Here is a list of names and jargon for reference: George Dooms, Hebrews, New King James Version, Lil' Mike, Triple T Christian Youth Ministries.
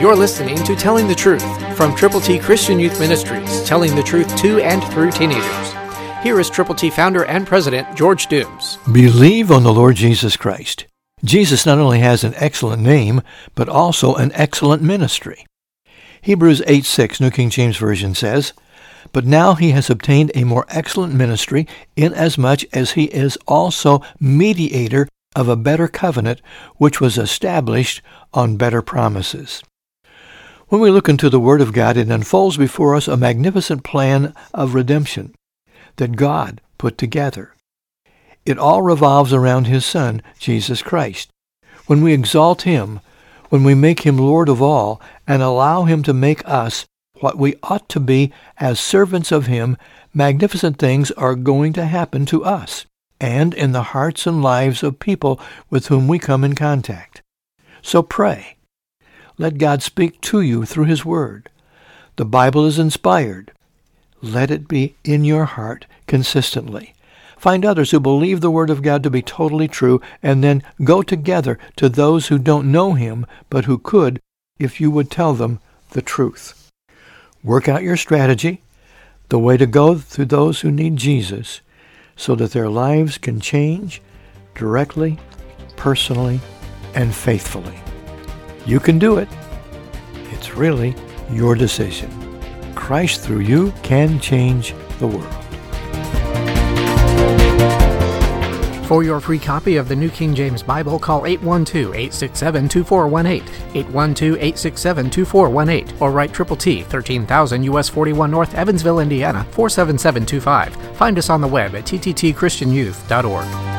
You're listening to Telling the Truth from Triple T Christian Youth Ministries, telling the truth to and through teenagers. Here is Triple T founder and president, George Dooms. Believe on the Lord Jesus Christ. Jesus not only has an excellent name, but also an excellent ministry. Hebrews 8:6, New King James Version says, "But now he has obtained a more excellent ministry, inasmuch as he is also mediator of a better covenant, which was established on better promises." When we look into the Word of God, it unfolds before us a magnificent plan of redemption that God put together. It all revolves around His Son, Jesus Christ. When we exalt Him, when we make Him Lord of all, and allow Him to make us what we ought to be as servants of Him, magnificent things are going to happen to us and in the hearts and lives of people with whom we come in contact. So pray. Let God speak to you through His Word. The Bible is inspired. Let it be in your heart consistently. Find others who believe the Word of God to be totally true, and then go together to those who don't know Him, but who could if you would tell them the truth. Work out your strategy, the way to go to those who need Jesus, so that their lives can change directly, personally, and faithfully. You can do it. It's really your decision. Christ through you can change the world. For your free copy of the New King James Bible, call 812-867-2418, 812-867-2418, or write Triple T, 13,000 U.S. 41 North, Evansville, Indiana, 47725. Find us on the web at tttchristianyouth.org.